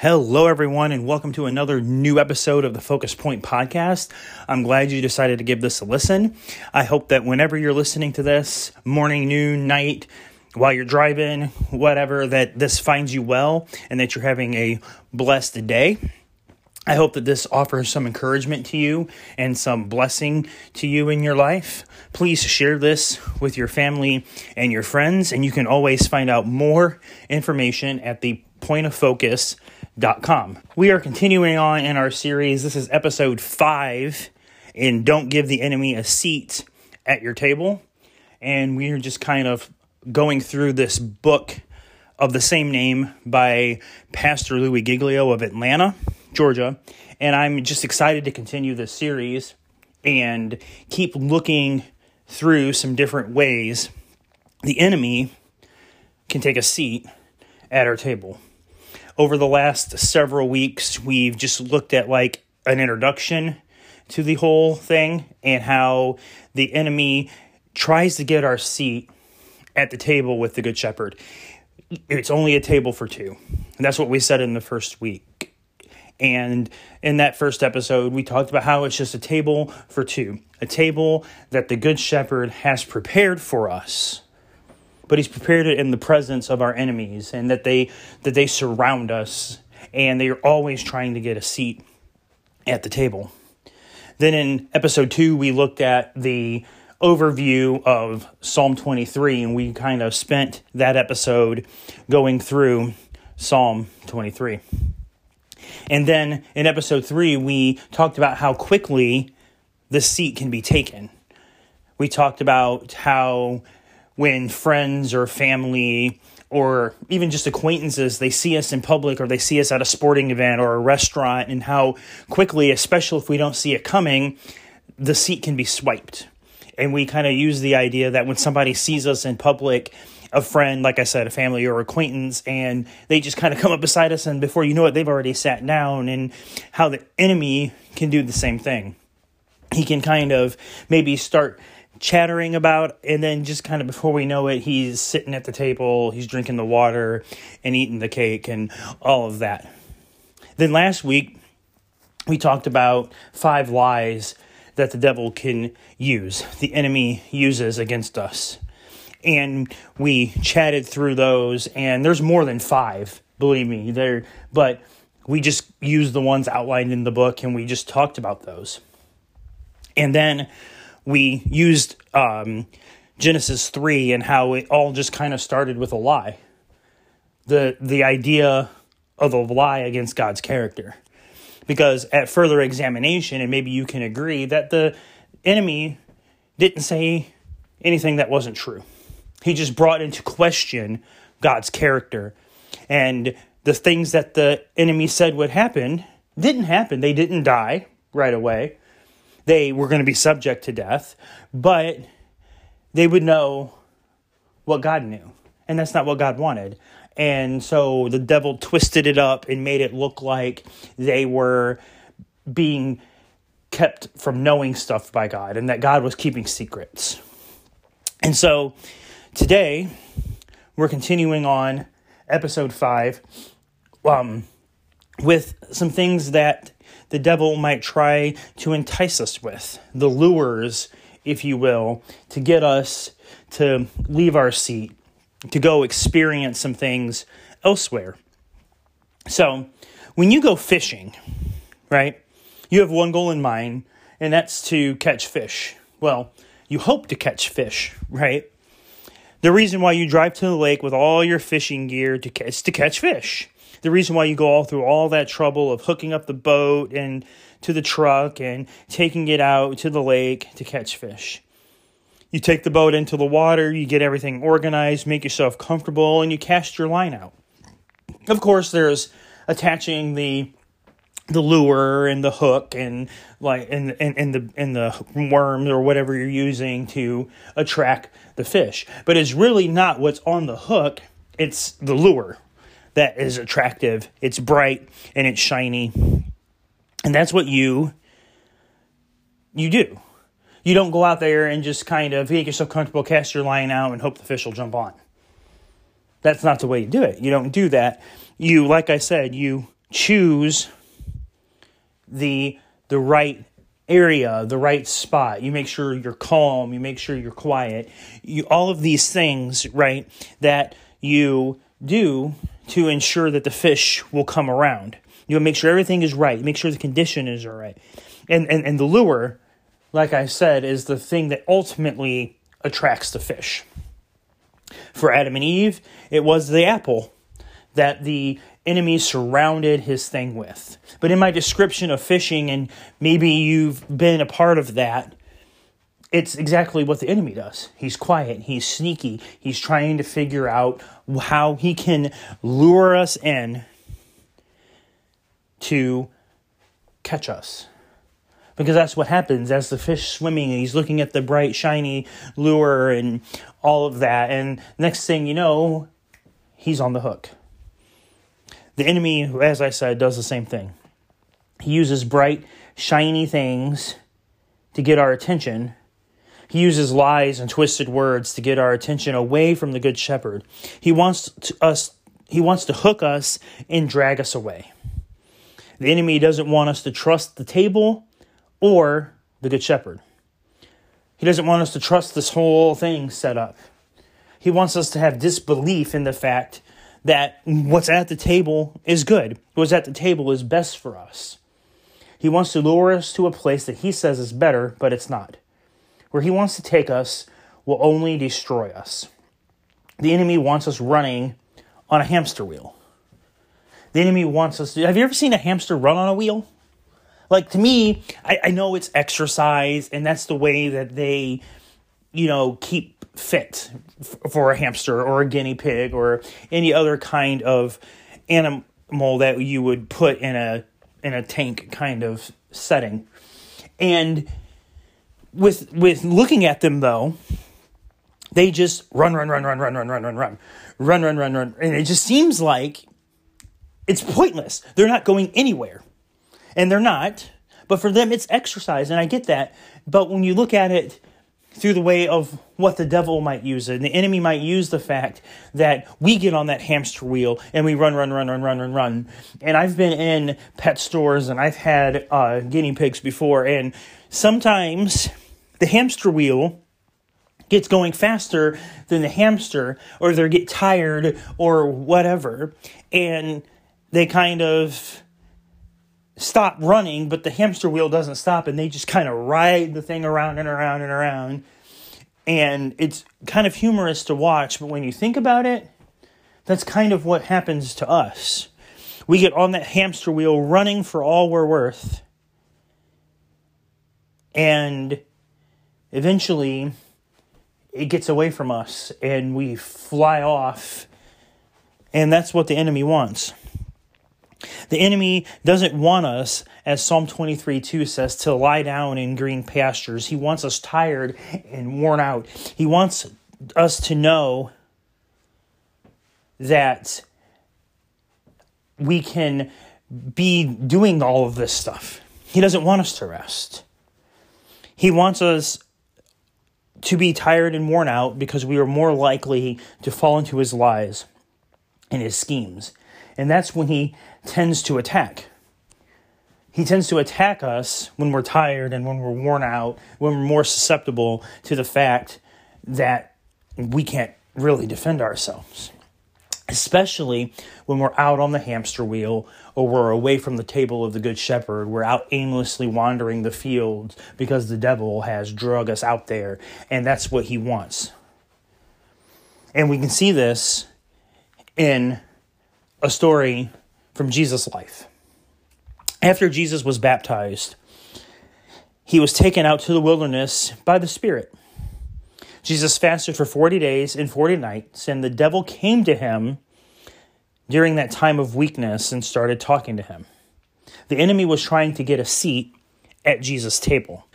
Hello, everyone, and welcome to another new episode of the Focus Point Podcast. I'm glad you decided to give this a listen. I hope that whenever you're listening to this, morning, noon, night, while you're driving, whatever, that this finds you well and that you're having a blessed day. I hope that this offers some encouragement to you and some blessing to you in your life. Please share this with your family and your friends, and you can always find out more information at the pointoffocus.com. We are continuing on in our series. This is episode 5 in Don't Give the Enemy a Seat at Your Table, and we are just kind of going through this book of the same name by Pastor Louie Giglio of Atlanta, Georgia, and I'm just excited to continue this series and keep looking through some different ways the enemy can take a seat at our table. Over the last several weeks, we've just looked at like an introduction to the whole thing and how the enemy tries to get our seat at the table with the Good Shepherd. It's only a table for two. And that's what we said in the first week. And in that first episode, we talked about how it's just a table for two, a table that the Good Shepherd has prepared for us, but he's prepared it in the presence of our enemies, and that they surround us, and they are always trying to get a seat at the table. Then in episode 2, we looked at the overview of Psalm 23, and we kind of spent that episode going through Psalm 23. And then in episode 3, we talked about how quickly the seat can be taken. We talked about how when friends or family or even just acquaintances, they see us in public or they see us at a sporting event or a restaurant, and how quickly, especially if we don't see it coming, the seat can be swiped. And we kind of use the idea that when somebody sees us in public, a friend, like I said, a family or acquaintance, and they just kind of come up beside us, and before you know it, they've already sat down, and how the enemy can do the same thing. He can kind of maybe start chattering about, and then just kind of before we know it, he's sitting at the table, he's drinking the water and eating the cake and all of that. Then last week, we talked about 5 lies that the devil can use, the enemy uses against us. And we chatted through those, and there's more than 5, believe me. But we just used the ones outlined in the book, and we just talked about those. And then we used Genesis 3 and how it all just kind of started with a lie. The idea of a lie against God's character. Because at further examination, and maybe you can agree, that the enemy didn't say anything that wasn't true. He just brought into question God's character. And the things that the enemy said would happen didn't happen. They didn't die right away. They were going to be subject to death, but they would know what God knew. And that's not what God wanted. And so the devil twisted it up and made it look like they were being kept from knowing stuff by God, and that God was keeping secrets. And so today, we're continuing on episode 5 with some things that the devil might try to entice us with, the lures, if you will, to get us to leave our seat, to go experience some things elsewhere. So when you go fishing, right, you have one goal in mind, and that's to catch fish. Well, you hope to catch fish, right? The reason why you drive to the lake with all your fishing gear is to catch fish. The reason why you go all through all that trouble of hooking up the boat and to the truck and taking it out to the lake to catch fish. You take the boat into the water, you get everything organized, make yourself comfortable, and you cast your line out. Of course, there's attaching the lure and the hook and like and the worms or whatever you're using to attract the fish. But it's really not what's on the hook, it's the lure that is attractive. It's bright and it's shiny. And that's what you do. You don't go out there and just kind of make yourself comfortable, cast your line out, and hope the fish will jump on. That's not the way you do it. You don't do that. You, like I said, you choose the right area, the right spot. You make sure you're calm. You make sure you're quiet. All of these things, right, that you do to ensure that the fish will come around. You make sure everything is right. You make sure the condition is all right. And the lure, like I said, is the thing that ultimately attracts the fish. For Adam and Eve, it was the apple that the enemy surrounded his thing with. But in my description of fishing, and maybe you've been a part of that, it's exactly what the enemy does. He's quiet. He's sneaky. He's trying to figure out how he can lure us in to catch us. Because that's what happens as the fish swimming, and he's looking at the bright, shiny lure and all of that. And next thing you know, he's on the hook. The enemy, as I said, does the same thing. He uses bright, shiny things to get our attention. He uses lies and twisted words to get our attention away from the Good Shepherd. He wants to hook us and drag us away. The enemy doesn't want us to trust the table or the Good Shepherd. He doesn't want us to trust this whole thing set up. He wants us to have disbelief in the fact that what's at the table is good. What's at the table is best for us. He wants to lure us to a place that he says is better, but it's not. Where he wants to take us will only destroy us. The enemy wants us running on a hamster wheel. The enemy wants us to... Have you ever seen a hamster run on a wheel? Like, to me, I know it's exercise, and that's the way that they, keep fit for a hamster or a guinea pig or any other kind of animal that you would put in a tank kind of setting. And with looking at them, though, they just run. And it just seems like it's pointless. They're not going anywhere. And they're not, but for them it's exercise, and I get that. But when you look at it through the way of what the devil might use it, and the enemy might use the fact that we get on that hamster wheel and we run. And I've been in pet stores and I've had guinea pigs before, and sometimes the hamster wheel gets going faster than the hamster, or they get tired or whatever, and they kind of stop running, but the hamster wheel doesn't stop, and they just kind of ride the thing around and around and around. And it's kind of humorous to watch, but when you think about it, that's kind of what happens to us. We get on that hamster wheel running for all we're worth, and eventually it gets away from us and we fly off, and that's what the enemy wants. The enemy doesn't want us, as Psalm 23:2 says, to lie down in green pastures. He wants us tired and worn out. He wants us to know that we can be doing all of this stuff. He doesn't want us to rest. He wants us to be tired and worn out because we are more likely to fall into his lies and his schemes. And that's when he tends to attack. He tends to attack us when we're tired and when we're worn out, when we're more susceptible to the fact that we can't really defend ourselves. Especially when we're out on the hamster wheel, or we're away from the table of the Good Shepherd. We're out aimlessly wandering the fields because the devil has drug us out there. And that's what he wants. And we can see this in a story from Jesus' life. After Jesus was baptized, he was taken out to the wilderness by the Spirit. Jesus fasted for 40 days and 40 nights, and the devil came to him during that time of weakness and started talking to him. The enemy was trying to get a seat at Jesus' table.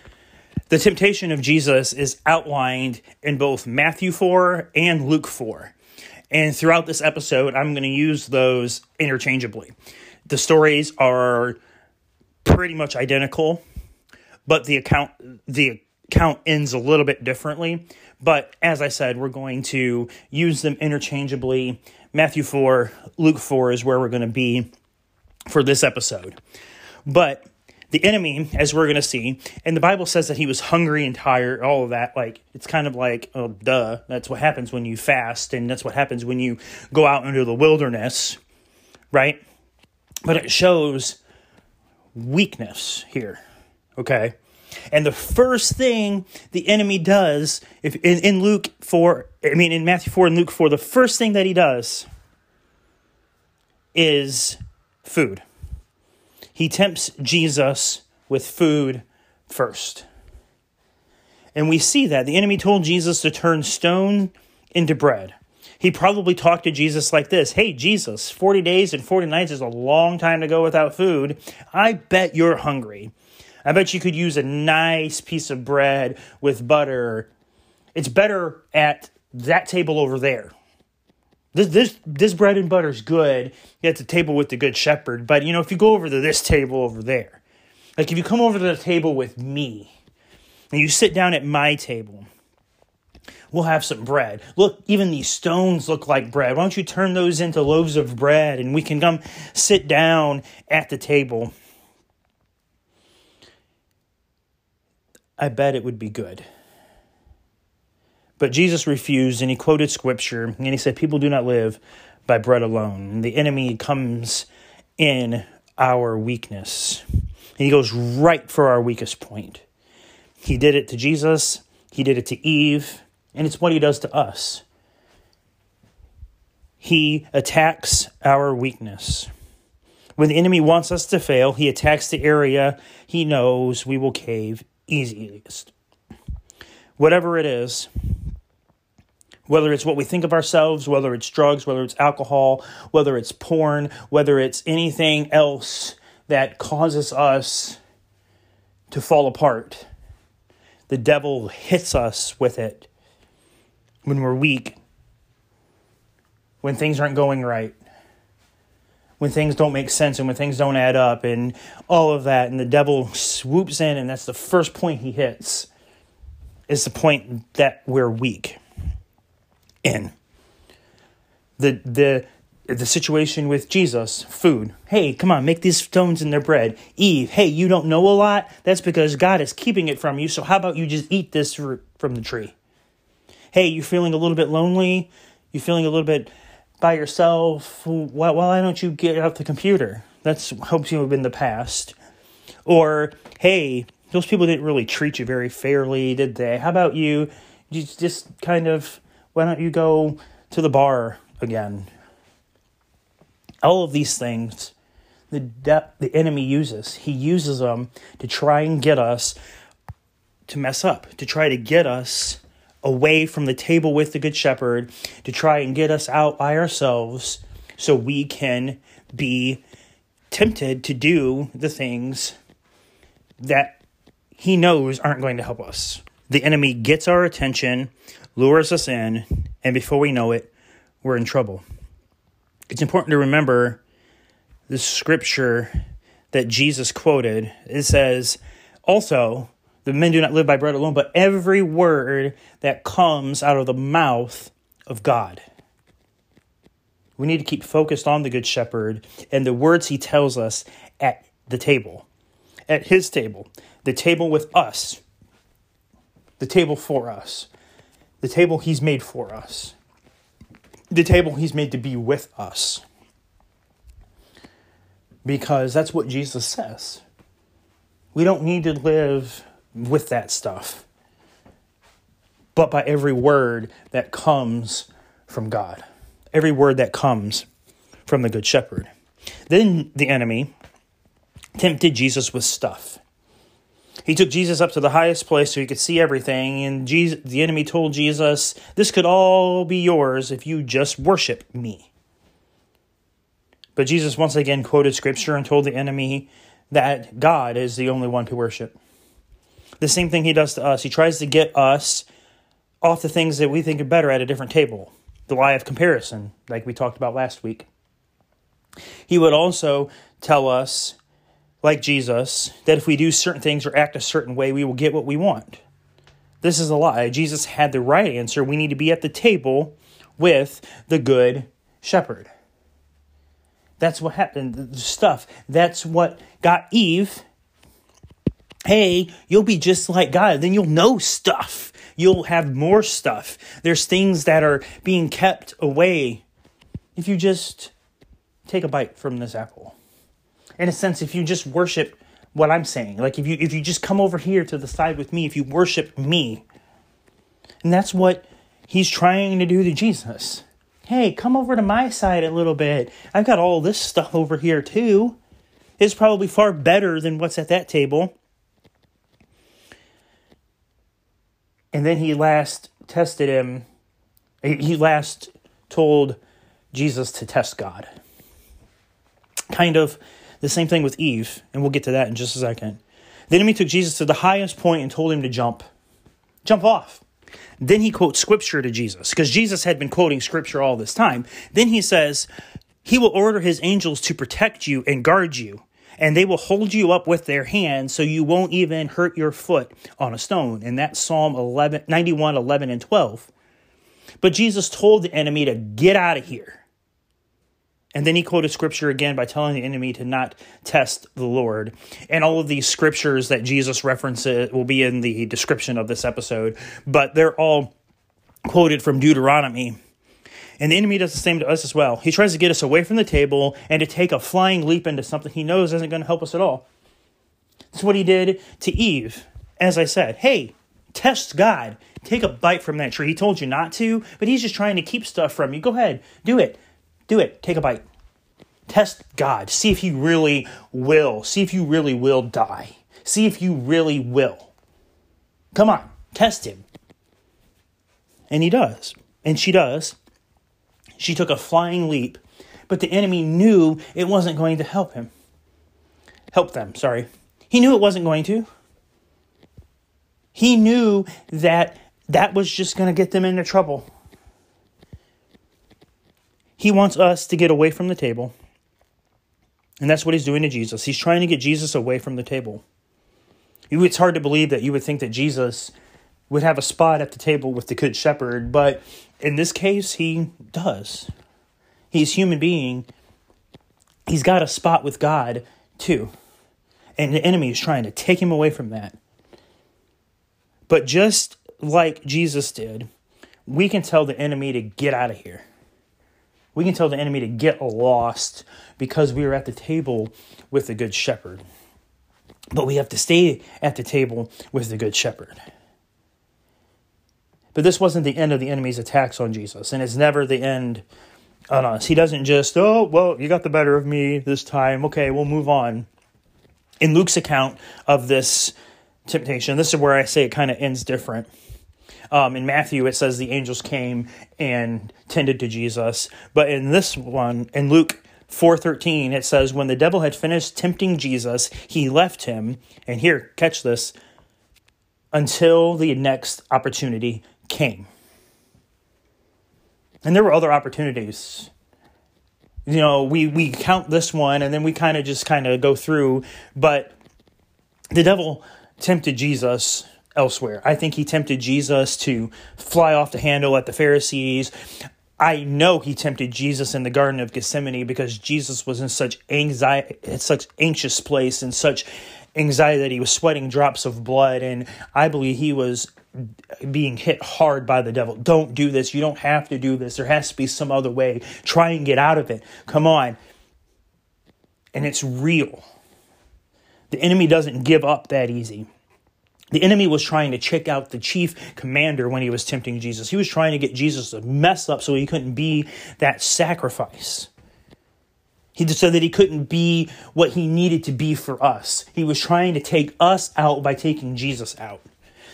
The temptation of Jesus is outlined in both Matthew 4 and Luke 4. And throughout this episode, I'm going to use those interchangeably. The stories are pretty much identical, but the account ends a little bit differently. But as I said, we're going to use them interchangeably. Matthew 4, Luke 4 is where we're going to be for this episode. But the enemy, as we're going to see, and the Bible says that he was hungry and tired, all of that, like, it's kind of like, oh, duh, that's what happens when you fast, and that's what happens when you go out into the wilderness, right? But it shows weakness here, okay? And the first thing the enemy does, in Matthew 4 and Luke 4, the first thing that he does is food. He tempts Jesus with food first. And we see that. The enemy told Jesus to turn stone into bread. He probably talked to Jesus like this. Hey, Jesus, 40 days and 40 nights is a long time to go without food. I bet you're hungry. I bet you could use a nice piece of bread with butter. It's better at that table over there. This bread and butter is good at the table with the Good Shepherd. But, if you go over to this table over there, like if you come over to the table with me and you sit down at my table, we'll have some bread. Look, even these stones look like bread. Why don't you turn those into loaves of bread and we can come sit down at the table? I bet it would be good. But Jesus refused, and he quoted scripture, and he said, people do not live by bread alone. And the enemy comes in our weakness. And he goes right for our weakest point. He did it to Jesus. He did it to Eve. And it's what he does to us. He attacks our weakness. When the enemy wants us to fail, he attacks the area he knows we will cave easiest. Whatever it is, whether it's what we think of ourselves, whether it's drugs, whether it's alcohol, whether it's porn, whether it's anything else that causes us to fall apart, the devil hits us with it when we're weak, when things aren't going right, when things don't make sense and when things don't add up and all of that. And the devil swoops in, and that's the first point he hits, is the point that we're weak. In the situation with Jesus, food. Hey, come on, make these stones in their bread. Eve, hey, you don't know a lot? That's because God is keeping it from you, so how about you just eat this fruit from the tree? Hey, you're feeling a little bit lonely? You're feeling a little bit by yourself? Why don't you get off the computer? That helps you in the past. Or, hey, those people didn't really treat you very fairly, did they? How about you just kind of... why don't you go to the bar again? All of these things, the enemy uses. He uses them to try and get us to mess up, to try to get us away from the table with the Good Shepherd, to try and get us out by ourselves so we can be tempted to do the things that he knows aren't going to help us. The enemy gets our attention, lures us in, and before we know it, we're in trouble. It's important to remember the scripture that Jesus quoted. It says, also, the men do not live by bread alone, but every word that comes out of the mouth of God. We need to keep focused on the Good Shepherd and the words he tells us at the table, at his table, the table with us, the table for us. The table he's made for us. The table he's made to be with us. Because that's what Jesus says. We don't need to live with that stuff, but by every word that comes from God. Every word that comes from the Good Shepherd. Then the enemy tempted Jesus with stuff. He took Jesus up to the highest place so he could see everything, and the enemy told Jesus, this could all be yours if you just worship me. But Jesus once again quoted scripture and told the enemy that God is the only one to worship. The same thing he does to us. He tries to get us off the things that we think are better at a different table. The lie of comparison, like we talked about last week. He would also tell us, like Jesus, that if we do certain things or act a certain way, we will get what we want. This is a lie. Jesus had the right answer. We need to be at the table with the Good Shepherd. That's what happened, the stuff. That's what got Eve. Hey, you'll be just like God. Then you'll know stuff. You'll have more stuff. There's things that are being kept away. If you just take a bite from this apple. In a sense, if you just worship what I'm saying. Like if you just come over here to the side with me, if you worship me. And that's what he's trying to do to Jesus. Hey, come over to my side a little bit. I've got all this stuff over here too. It's probably far better than what's at that table. And then he last tested him. He last told Jesus to test God. Kind of the same thing with Eve. And we'll get to that in just a second. The enemy took Jesus to the highest point and told him to jump. Jump off. Then he quotes scripture to Jesus, because Jesus had been quoting scripture all this time. Then he says, he will order his angels to protect you and guard you, and they will hold you up with their hands so you won't even hurt your foot on a stone. And that's Psalm 91, 11, and 12. But Jesus told the enemy to get out of here. And then he quoted scripture again by telling the enemy to not test the Lord. And all of these scriptures that Jesus references will be in the description of this episode. But they're all quoted from Deuteronomy. And the enemy does the same to us as well. He tries to get us away from the table and to take a flying leap into something he knows isn't going to help us at all. That's what he did to Eve. As I said, hey, test God. Take a bite from that tree. He told you not to, but he's just trying to keep stuff from you. Go ahead. Do it. Do it. Take a bite. Test God. See if he really will. See if you really will die. See if you really will. Come on. Test him. And he does. And she does. She took a flying leap. But the enemy knew it wasn't going to help him. Help them, sorry. He knew it wasn't going to. He knew that was just going to get them into trouble. He wants us to get away from the table. And that's what he's doing to Jesus. He's trying to get Jesus away from the table. It's hard to believe that you would think that Jesus would have a spot at the table with the Good Shepherd. But in this case, he does. He's a human being. He's got a spot with God too. And the enemy is trying to take him away from that. But just like Jesus did, we can tell the enemy to get out of here. We can tell the enemy to get lost because we are at the table with the Good Shepherd. But we have to stay at the table with the Good Shepherd. But this wasn't the end of the enemy's attacks on Jesus. And it's never the end on us. He doesn't just, oh, well, you got the better of me this time. Okay, we'll move on. In Luke's account of this temptation, this is where I say it kind of ends different. In Matthew, it says the angels came and tended to Jesus. But in this one, in Luke 4:13, it says, when the devil had finished tempting Jesus, he left him. And here, catch this, until the next opportunity came. And there were other opportunities. You know, we count this one and then we kind of go through. But the devil tempted Jesus elsewhere. I think he tempted Jesus to fly off the handle at the Pharisees. I know he tempted Jesus in the Garden of Gethsemane because Jesus was in such anxious place and such anxiety that he was sweating drops of blood. And I believe he was being hit hard by the devil. Don't do this. You don't have to do this. There has to be some other way. Try and get out of it. Come on. And it's real. The enemy doesn't give up that easy. The enemy was trying to check out the chief commander when he was tempting Jesus. He was trying to get Jesus to mess up so he couldn't be that sacrifice. He just said that he couldn't be what he needed to be for us. He was trying to take us out by taking Jesus out.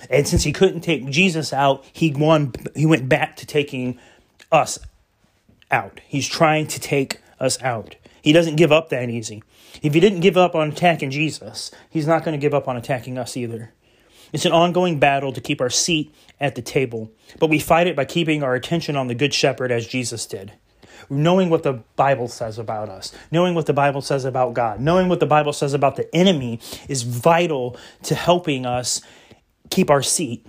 And since he couldn't take Jesus out, he went back to taking us out. He's trying to take us out. He doesn't give up that easy. If he didn't give up on attacking Jesus, he's not going to give up on attacking us either. It's an ongoing battle to keep our seat at the table, but we fight it by keeping our attention on the Good Shepherd as Jesus did. Knowing what the Bible says about us, knowing what the Bible says about God, knowing what the Bible says about the enemy is vital to helping us keep our seat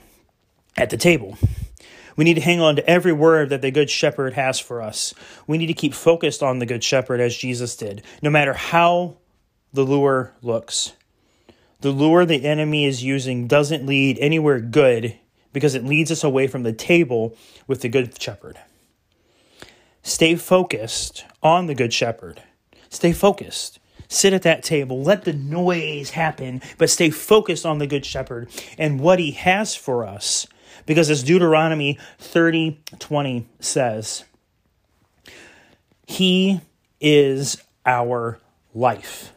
at the table. We need to hang on to every word that the Good Shepherd has for us. We need to keep focused on the Good Shepherd as Jesus did, no matter how the lure looks. The lure the enemy is using doesn't lead anywhere good because it leads us away from the table with the Good Shepherd. Stay focused on the Good Shepherd. Stay focused. Sit at that table. Let the noise happen, but stay focused on the Good Shepherd and what he has for us. Because as Deuteronomy 30:20 says, he is our life.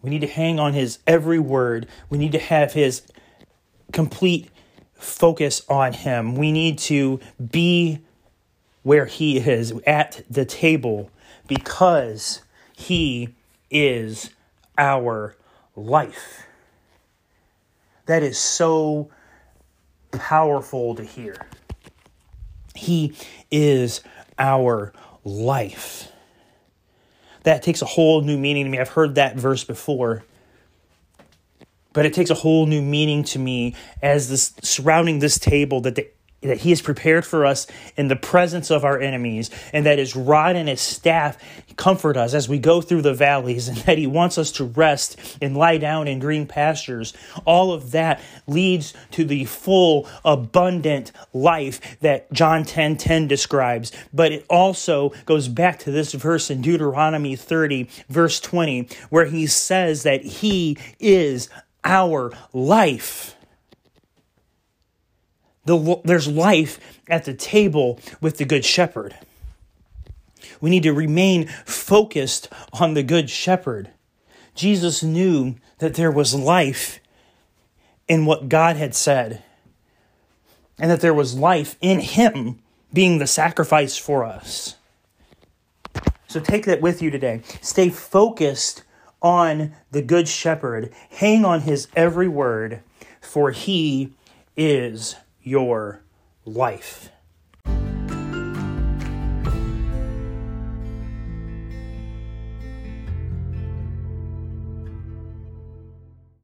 We need to hang on his every word. We need to have his complete focus on him. We need to be where he is, at the table, because he is our life. That is so powerful to hear. He is our life. That takes a whole new meaning to me. I've heard that verse before. But it takes a whole new meaning to me as this surrounding this table that he has prepared for us in the presence of our enemies, and that his rod and his staff comfort us as we go through the valleys, and that he wants us to rest and lie down in green pastures. All of that leads to the full, abundant life that John 10:10 describes. But it also goes back to this verse in Deuteronomy 30, verse 20, where he says that he is our life. There's life at the table with the Good Shepherd. We need to remain focused on the Good Shepherd. Jesus knew that there was life in what God had said, and that there was life in him being the sacrifice for us. So take that with you today. Stay focused on the Good Shepherd. Hang on his every word, for he is your life.